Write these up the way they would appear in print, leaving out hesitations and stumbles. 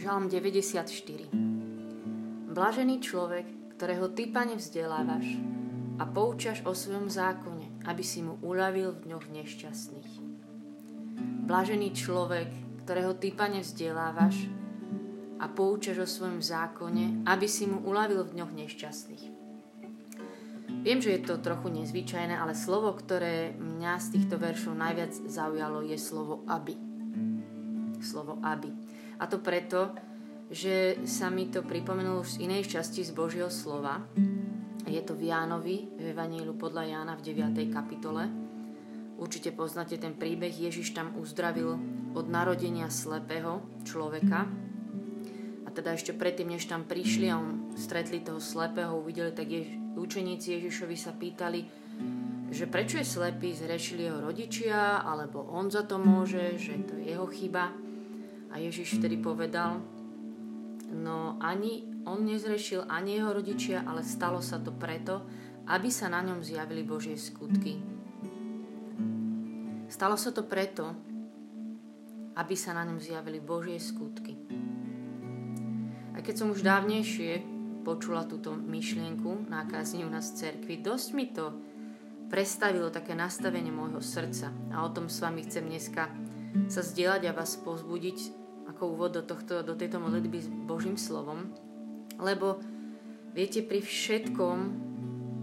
Žalm 94. Blažený človek, ktorého ty, Pane, vzdelávaš a poučaš o svojom zákone, aby si mu uľavil v dňoch nešťastných. Blažený človek, ktorého ty, Pane, vzdelávaš a poučaš o svojom zákone, aby si mu uľavil v dňoch nešťastných. Viem, že je to trochu nezvyčajné, ale slovo, ktoré mňa z týchto veršov najviac zaujalo, je slovo aby. Slovo aby. A to preto, že sa mi to pripomenulo už z inej časti z Božieho slova. Je to v Jánovi, v Evaníliu podľa Jána v 9. kapitole. Určite poznáte ten príbeh. Ježiš tam uzdravil od narodenia slepého človeka. A teda ešte predtým, než tam prišli a stretli toho slepého, uvideli, tak učeníci Ježišovi sa pýtali, že prečo je slepý, zhrešili jeho rodičia, alebo on za to môže, že to je jeho chyba. A Ježiš vtedy povedal, no ani on nezhrešil, ani jeho rodičia, ale stalo sa to preto, aby sa na ňom zjavili Božie skutky. Stalo sa to preto, aby sa na ňom zjavili Božie skutky. A keď som už dávnejšie počula túto myšlienku na kázni u nás v cerkvi, dosť mi to prestavilo také nastavenie môjho srdca a o tom s vami chcem dneska sa zdieľať a vás povzbudiť ako úvod do tejto modlitby s Božím slovom, lebo viete, pri všetkom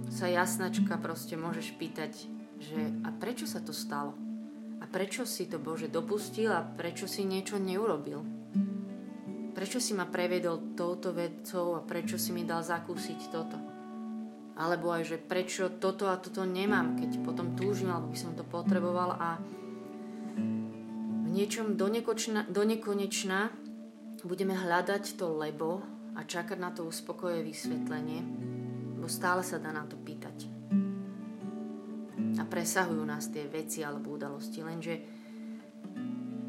sa jasnačka proste môžeš pýtať, že a prečo sa to stalo? A prečo si to, Bože, dopustil? A prečo si niečo neurobil? Prečo si ma prevedol touto vecou a prečo si mi dal zakúsiť toto? Alebo aj, že prečo toto a toto nemám, keď potom túžim, alebo by som to potreboval a v niečom do nekonečna budeme hľadať to lebo a čakať na to uspokojivé vysvetlenie, bo stále sa dá na to pýtať. A presahujú nás tie veci alebo udalosti, lenže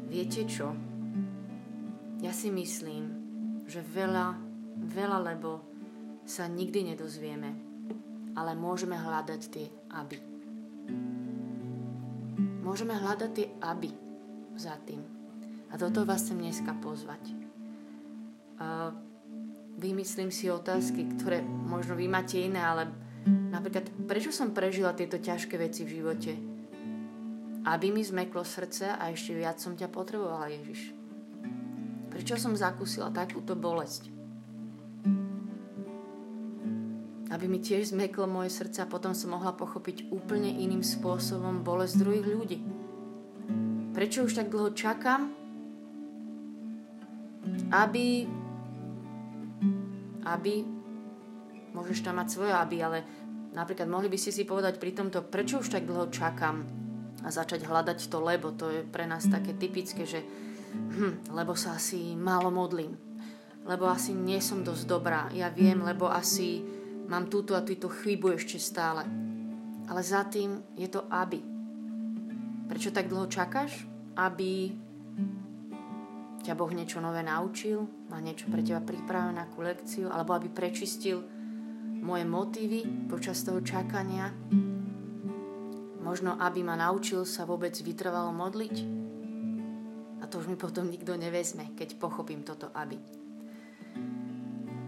viete čo? Ja si myslím, že veľa lebo sa nikdy nedozvieme, ale môžeme hľadať tie aby. Môžeme hľadať tie aby za tým. A do toho vás chcem dneska pozvať. Vymyslím si otázky, ktoré možno vy máte iné, ale napríklad, prečo som prežila tieto ťažké veci v živote? Aby mi zmeklo srdce a ešte viac som ťa potrebovala, Ježiš. Prečo som zakúsila takúto bolesť? Aby mi tiež zmeklo moje srdce a potom som mohla pochopiť úplne iným spôsobom bolesť druhých ľudí. Prečo už tak dlho čakám? Aby môžeš tam mať svoje aby, ale napríklad mohli by ste si povedať pri tomto, prečo už tak dlho čakám a začať hľadať to lebo. To je pre nás také typické, že lebo sa asi málo modlím, lebo asi nie som dosť dobrá, ja viem, lebo asi mám túto a túto chybu ešte stále. Ale za tým je to aby. Prečo tak dlho čakáš? Aby ťa Boh niečo nové naučil, má niečo pre teba pripravené ako lekciu, alebo aby prečistil moje motívy počas toho čakania. Možno aby ma naučil sa vôbec vytrvalo modliť. A to už mi potom nikto nevezme, keď pochopím toto aby.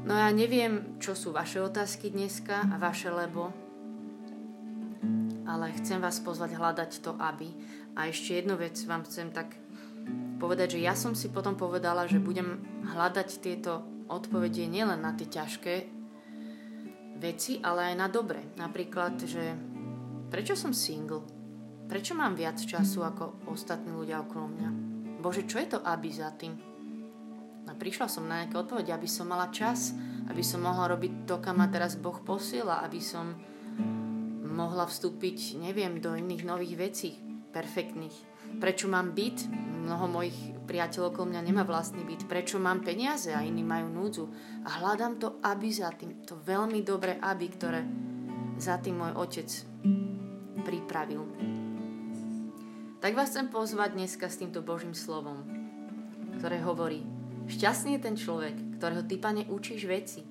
No ja neviem, čo sú vaše otázky dneska a vaše lebo, ale chcem vás pozvať hľadať to aby. A ešte jednu vec vám chcem tak povedať, že ja som si potom povedala, že budem hľadať tieto odpovede nielen na tie ťažké veci, ale aj na dobré. Napríklad, že prečo som single? Prečo mám viac času ako ostatní ľudia okolo mňa? Bože, čo je to aby za tým? A prišla som na nejaké odpovede, aby som mala čas, aby som mohla robiť to, kam ma teraz Boh posiela, aby som mohla vstúpiť, neviem, do iných nových vecí, perfektných. Prečo mám byt? Mnoho mojich priateľov okolo mňa nemá vlastný byt. Prečo mám peniaze a iní majú núdzu? A hľadám to aby za tým, to veľmi dobré aby, ktoré za tým môj otec pripravil. Tak vás chcem pozvať dneska s týmto Božím slovom, ktoré hovorí: šťastný je ten človek, ktorého ty, Pane, učíš veci,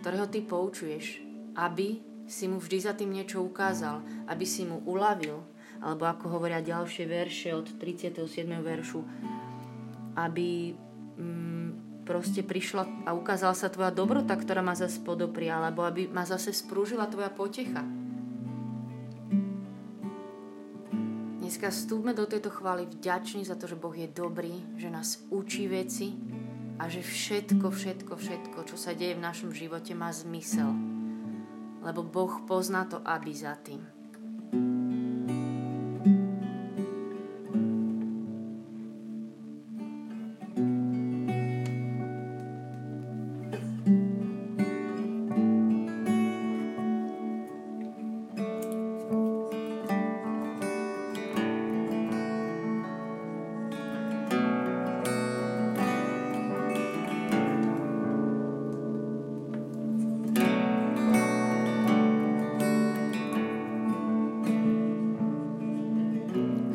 ktorého ty poučuješ, aby si mu vždy za tým niečo ukázal, aby si mu uľavil, alebo ako hovoria ďalšie verše od 37. veršu, aby proste prišla a ukázala sa tvoja dobrota, ktorá ma zase podopria, alebo aby ma zase sprúžila tvoja potecha. Dneska vstúpme do tejto chvály vďační za to, že Boh je dobrý, že nás učí veci a že všetko, čo sa deje v našom živote, má zmysel. Lebo Boh pozná to aby za tým.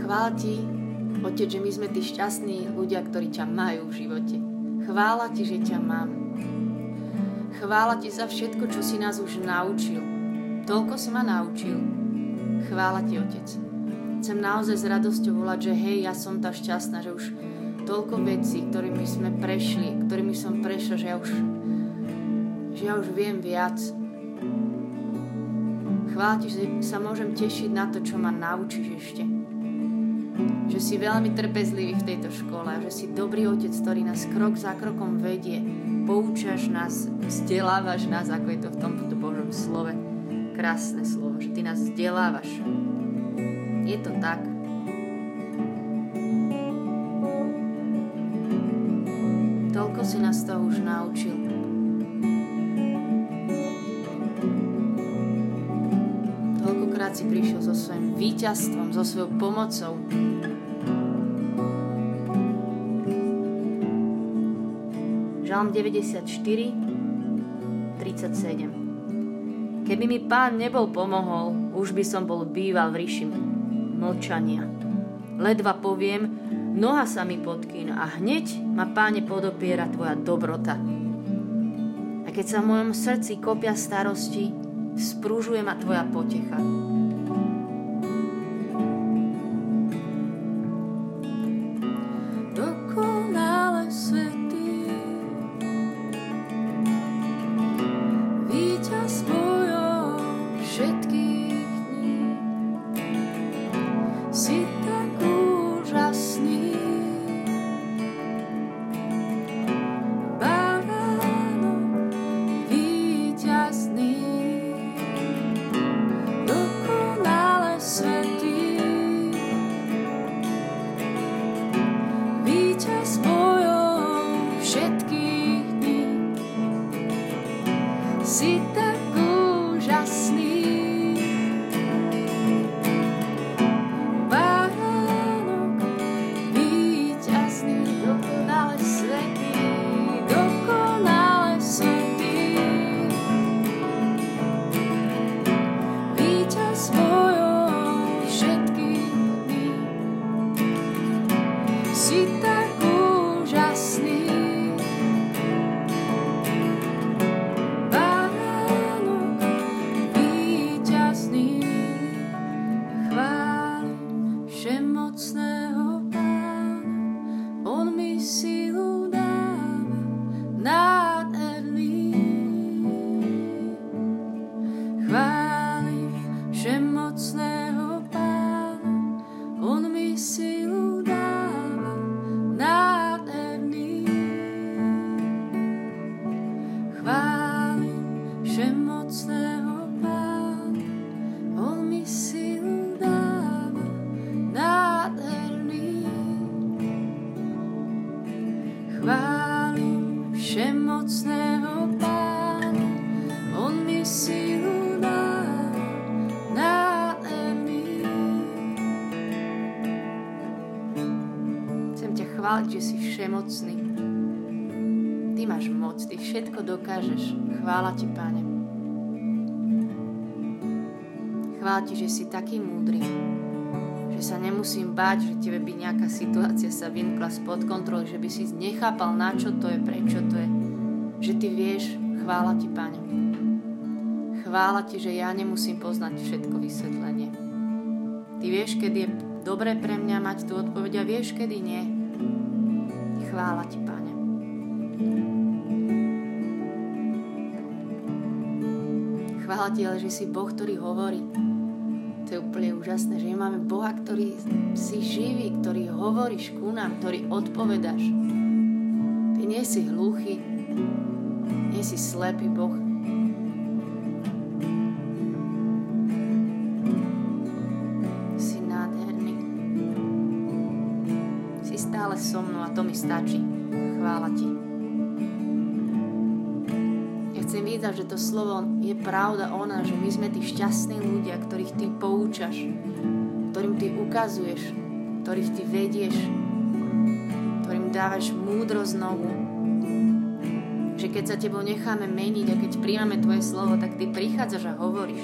Chvála ti, Otec, že my sme tí šťastní ľudia, ktorí ťa majú v živote. Chvála ti, že ťa mám. Chvála ti za všetko, čo si nás už naučil. Toľko si ma naučil. Chvála ti, Otec. Chcem naozaj s radosťou volať, že hej, ja som tá šťastná, že už toľko vecí, ktorými som prešla, že ja už viem viac. Chvála ti, že sa môžem tešiť na to, čo ma naučíš ešte. Že si veľmi trpezlivý v tejto škole, že si dobrý otec, ktorý nás krok za krokom vedie, poučaš nás, vzdelávaš nás, ako je to v tomto Božom slove, krásne slovo, že ty nás vzdelávaš. Je to tak. Toľko si nás toho už naučil. Toľkokrát si prišiel so svojím víťazstvom, so svojou pomocou. Žalm 94:37. Keby mi Pán nebol pomohol, už by som bol býval v ríši mlčania. Ledva poviem, noha sa mi podkýna a hneď ma, Páne, podopiera tvoja dobrota. A keď sa v mojom srdci kopia starosti, sprúžuje ma tvoja potecha. Chváliť, že si všemocný. Ty máš moc, ty všetko dokážeš. Chvála ti, Pane. Chvála ti, že si taký múdry, že sa nemusím báť, že tebe by nejaká situácia sa vymkla spod kontroly, že by si nechápal, na čo to je, prečo to je. Že ty vieš, chvála ti, Pane. Chvála ti, že ja nemusím poznať všetko vysvetlenie. Ty vieš, kedy je dobré pre mňa mať tú odpoveď a vieš, kedy nie. Chvála ti, Pane. Chvála ti, ale že si Boh, ktorý hovorí. To je úplne úžasné, že máme Boha, ktorý si živý, ktorý hovoríš ku nám, ktorý odpovedáš. Ty nie si hluchý, nie si slepý Boh. Si nádherný. Si stále so mnou a to mi stačí. Chvála ti. Ja chcem vidieť, že to slovo je pravda o nás, že my sme tí šťastní ľudia, ktorých ty poučaš, ktorým ty ukazuješ, ktorých ty vedieš, ktorým dávaš múdrosť novú. Že keď sa tebou necháme meniť a keď príjmame tvoje slovo, tak ty prichádzaš a hovoríš.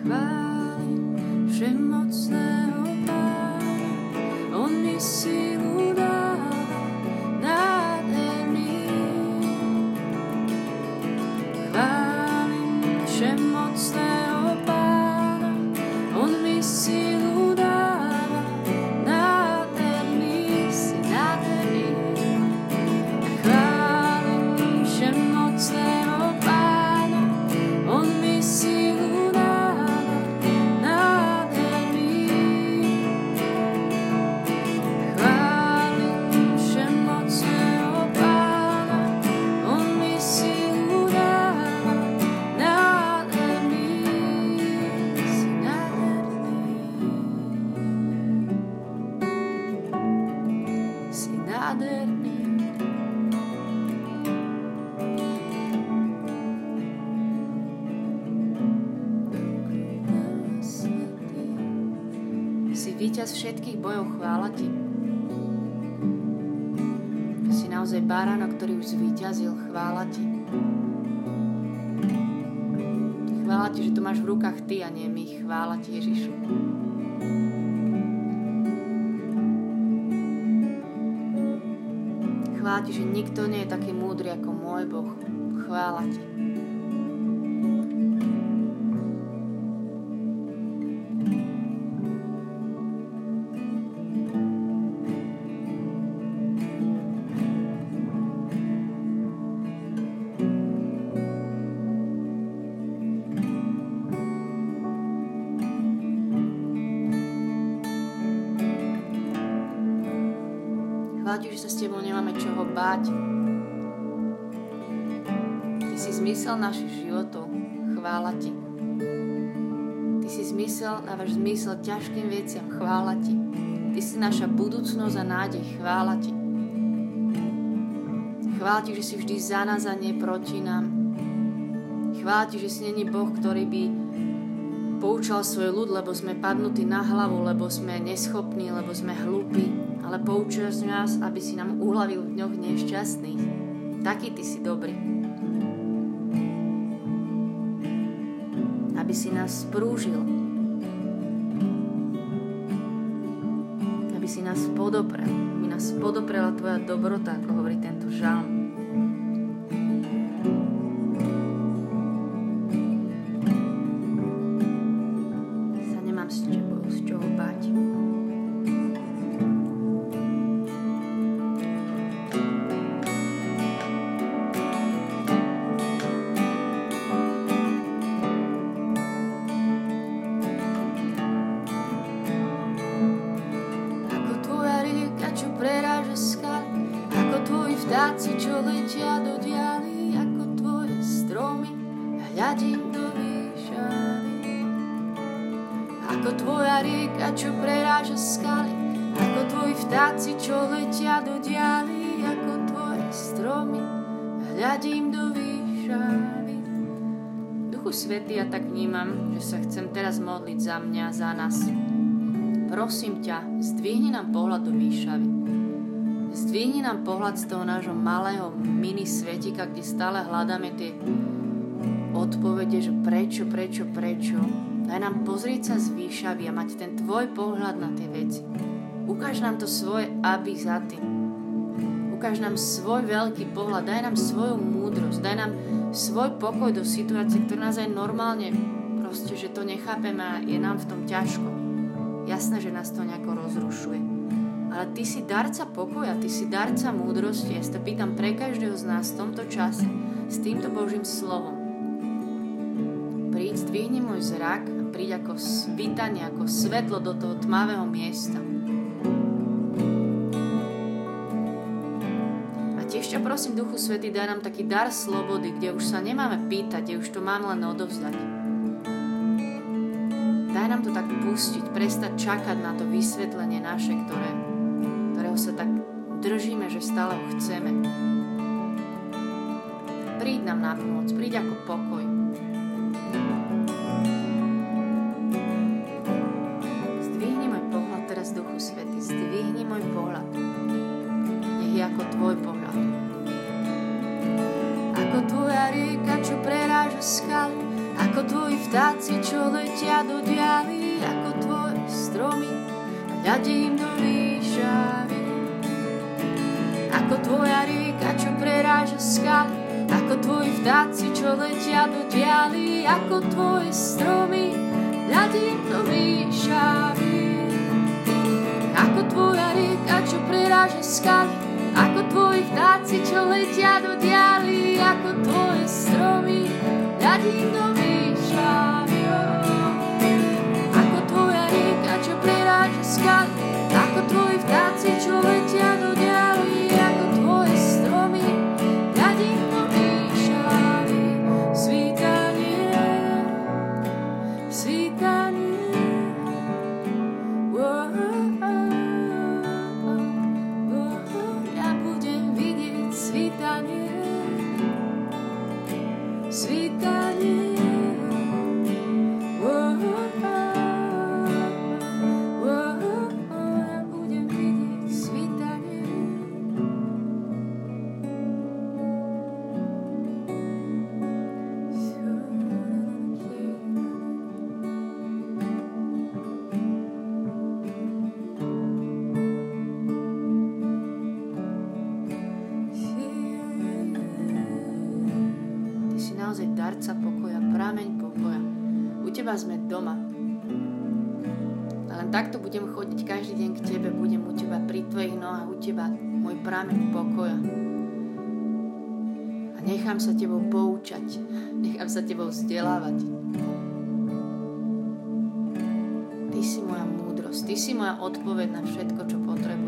Chváli všemocného Pána, on mi silu dáva, nádherný. Chváli všemocného Pána, on mi silu dáva, nádherný si, nádherný. Víťaz všetkých bojov, chvála ti. Si naozaj baránok, ktorý už zvíťazil, chvála ti. Chvála ti, že to máš v rukách ty a nie my, chvála ti, Ježišu. Chvála ti, že nikto nie je taký múdry ako môj Boh, chvála ti. Chvála ti, že sa s tebou nemáme čoho báť. Ty si zmysel našich životov. Chvála ti. Ty si zmysel, dávaš zmysel ťažkým veciam. Chvála ti. Ty si naša budúcnosť a nádej. Chvála ti. Chvála ti, že si vždy za nás a nie proti nám. Chvála ti, že si není Boh, ktorý by poučal svoj ľud, lebo sme padnutí na hlavu, lebo sme neschopní, lebo sme hlúpi. Ale poučuješ nás, aby si nám uhlavil v dňoch nešťastných. Taký ty si dobrý. Aby si nás sprúžil. Aby si nás podoprel. Aby nás podoprela tvoja dobrota, ako hovorí tento žalm. Vtáci, čo letia do dialy, ako tvoje stromy, hľadím do výšany. Ako tvoja rieka, čo preráža skaly, ako tvoji vtáci, čo letia do dialy, ako tvoje stromy, hľadím do výšany. Duchu Svätý, ja tak vnímam, že sa chcem teraz modliť za mňa, za nás. Prosím ťa, zdvihni nám pohľad do výšavy. Zdvihni nám pohľad z toho nášho malého mini svetika, kde stále hľadáme tie odpovede, že prečo. Daj nám pozrieť sa z výšavy a mať ten tvoj pohľad na tie veci. Ukáž nám to svoje aby za tým. Ukáž nám svoj veľký pohľad, daj nám svoju múdrosť, daj nám svoj pokoj do situácie, ktorá nás aj normálne, proste, že to nechápeme a je nám v tom ťažko. Jasné, že nás to nejako rozrušuje. ale ty si darca pokoja, ty si darca múdrosti. Ja sa pýtam pre každého z nás v tomto čase s týmto Božím slovom. Príď, zdvihni môj zrak a príď ako svitanie, ako svetlo do toho tmavého miesta. A tiež ťa prosím, Duchu Svätý, daj nám taký dar slobody, kde už sa nemáme pýtať, kde už to máme len odovzdať. Daj nám to tak pustiť, prestať čakať na to vysvetlenie naše, ktorého sa tak držíme, že stále ho chceme. Príď nám na pomoc, príď ako pokoj. Zdvihni môj pohľad teraz, Duchu Svätý, zdvihni môj pohľad. Nech je ako tvoj pohľad. Ako tvoja rieka, čo preráža skaly, ako tvoji vtáci, čo letia do diaľy, ako tvoje stromy a ľadím do výšavy. Ako tvoja rieka, čo preráža skaly, ako tvoji vtáci, čo letia do diaľy, ako tvoje stromy a ľadím do výšavy. Ako tvoja rieka, čo preráža skaly, ako tvoji vtáci, čo letia do diaľy, ako tvoje stromy a ľadím do výšavy. Ako tvoja rieka, čo preráža skaly, ako tvoji vtáci, čo letia do diaľy, ako tvoje stromy ľadím do výšavy. Svítanie, svítanie, ja budem vidieť svítanie, svítanie. Darca pokoja, prameň pokoja. U teba sme doma. A len takto budem chodiť každý deň k tebe, budem u teba pri tvojich nohách, u teba môj prameň pokoja. A nechám sa tebou poučať, nechám sa tebou vzdelávať. Ty si moja múdrosť, ty si moja odpoveď na všetko, čo potrebujem.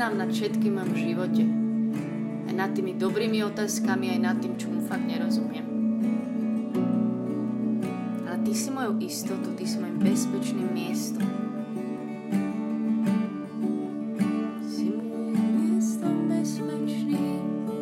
Nad všetkým mám v živote. Aj nad tými dobrými otázkami, aj nad tým, čo mu fakt nerozumiem. Ale ty si mojou istotou, ty si mojim bezpečným miestom. Si môj miestom bezpečným.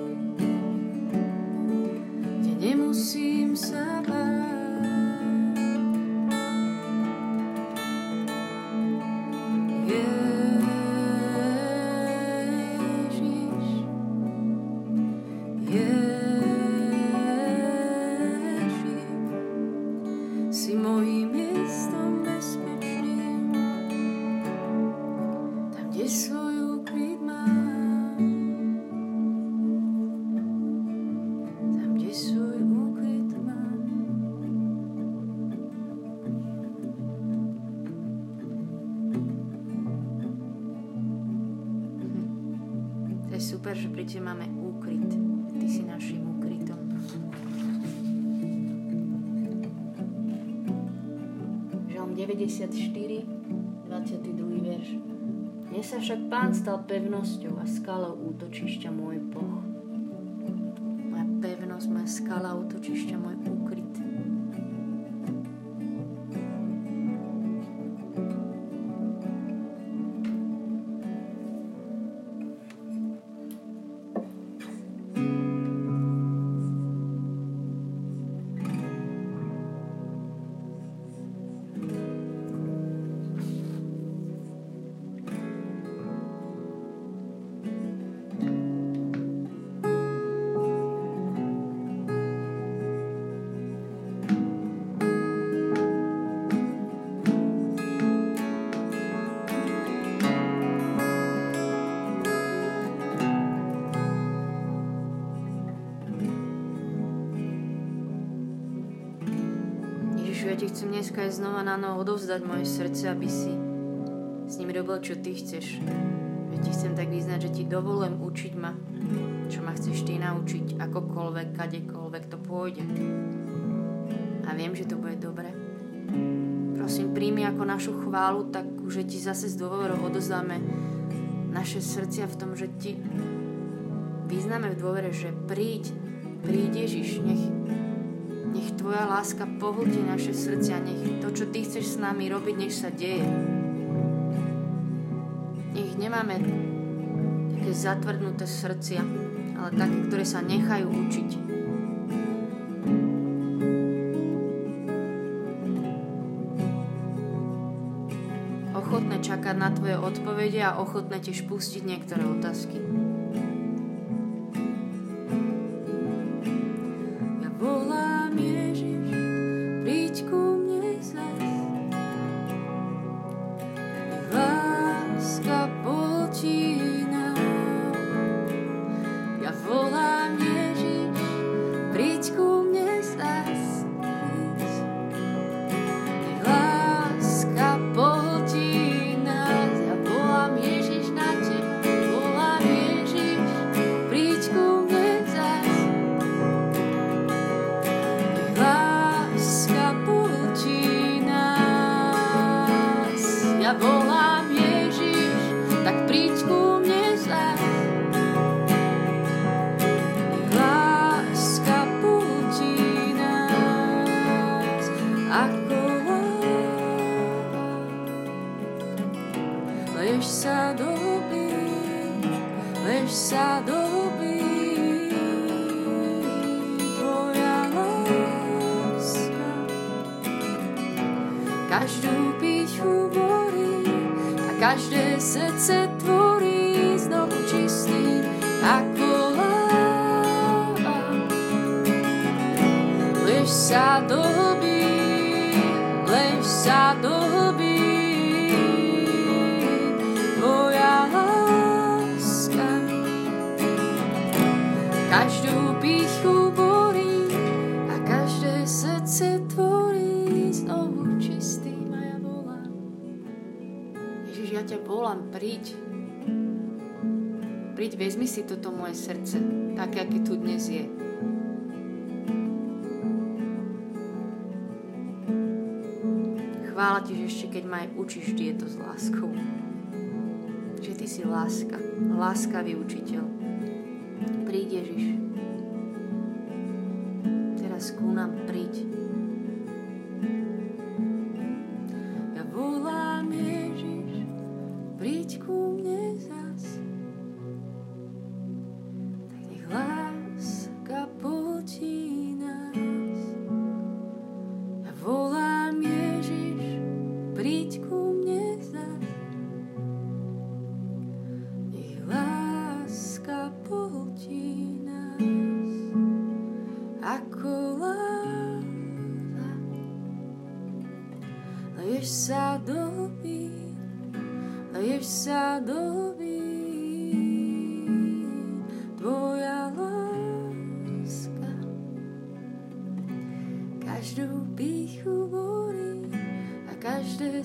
super, že pri tebe máme úkryt. Ty si našim úkrytom. Žalm 94, 22. verš. Mne sa však Pán stal pevnosťou a skalou útočišťa môj Boh. Moja pevnosť, moja skala útočišťa, môj úkryt. Chcem dneska aj znova na novo odovzdať moje srdce, aby si s ním robil, čo ty chceš. Ja ti chcem tak vyznať, že ti dovolujem učiť ma, čo ma chceš ty naučiť, akokoľvek, kadekoľvek to pôjde. A viem, že to bude dobre. Prosím, príjmi ako našu chválu, tak že ti zase s dôverou odovzdáme naše srdcia v tom, že ti vyznáme v dôvere, že príď Ježiš, nech tvoja láska pohltí naše srdcia, nech to, čo ty chceš s nami robiť, nech sa deje. Nech nemáme také zatvrdnuté srdcia, ale také, ktoré sa nechajú učiť. Ochotné čakať na tvoje odpovede a ochotné tiež pustiť niektoré otázky. Každé srdce tvorí znovu čistý ako láva. Lež sa do hlbí tvoja láska. Každú pýchu borí a každé srdce tvorí znovu čistý. Ja ťa volám, príď, vezmi si toto moje srdce, také, aké tu dnes je. Chvála ti, že ešte keď ma aj učíš, vždy je to s láskou. Že ty si láska, láskavý učiteľ. Príď, Ježiš. Teraz ku nám príď.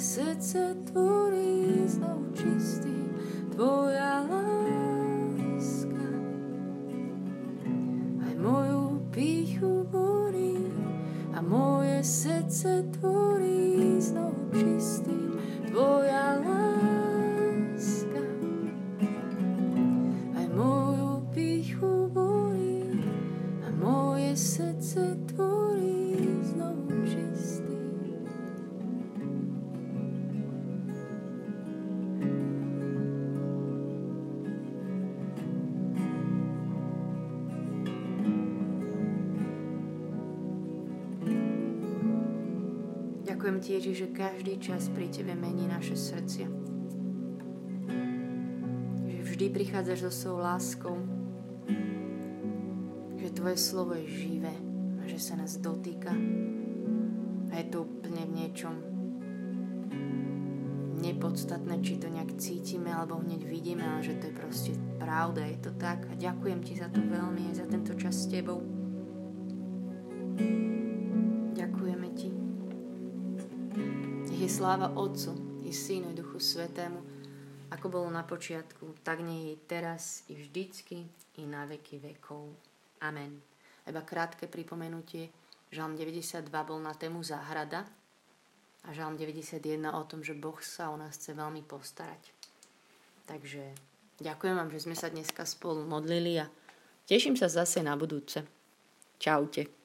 Srdce tvorí znovu čistý, tvoja láska. srdce tvorí znovu čistým tvoja láska. Aj moju pýchu bolí a moje srdce tvorí znovu čistým. Ďakujem ti, Ježiš, že každý čas pri tebe mení naše srdcia. Že vždy prichádzaš so svojou láskou. Že tvoje slovo je živé a že sa nás dotýka. A je to úplne v niečom nepodstatné, či to nejak cítime alebo hneď vidíme, ale že to je proste pravda, je to tak. A ďakujem ti za to veľmi, aj za tento čas s tebou. Ďakujeme ti. Je sláva Otcu i Synu i Duchu Svätému, ako bolo na počiatku, tak nie je teraz i vždycky i na veky vekov. Amen. Iba krátke pripomenutie, Žalm 92 bol na tému záhrada a Žalm 91 o tom, že Boh sa o nás chce veľmi postarať. Takže ďakujem vám, že sme sa dneska spolu modlili a teším sa zase na budúce. Čaute.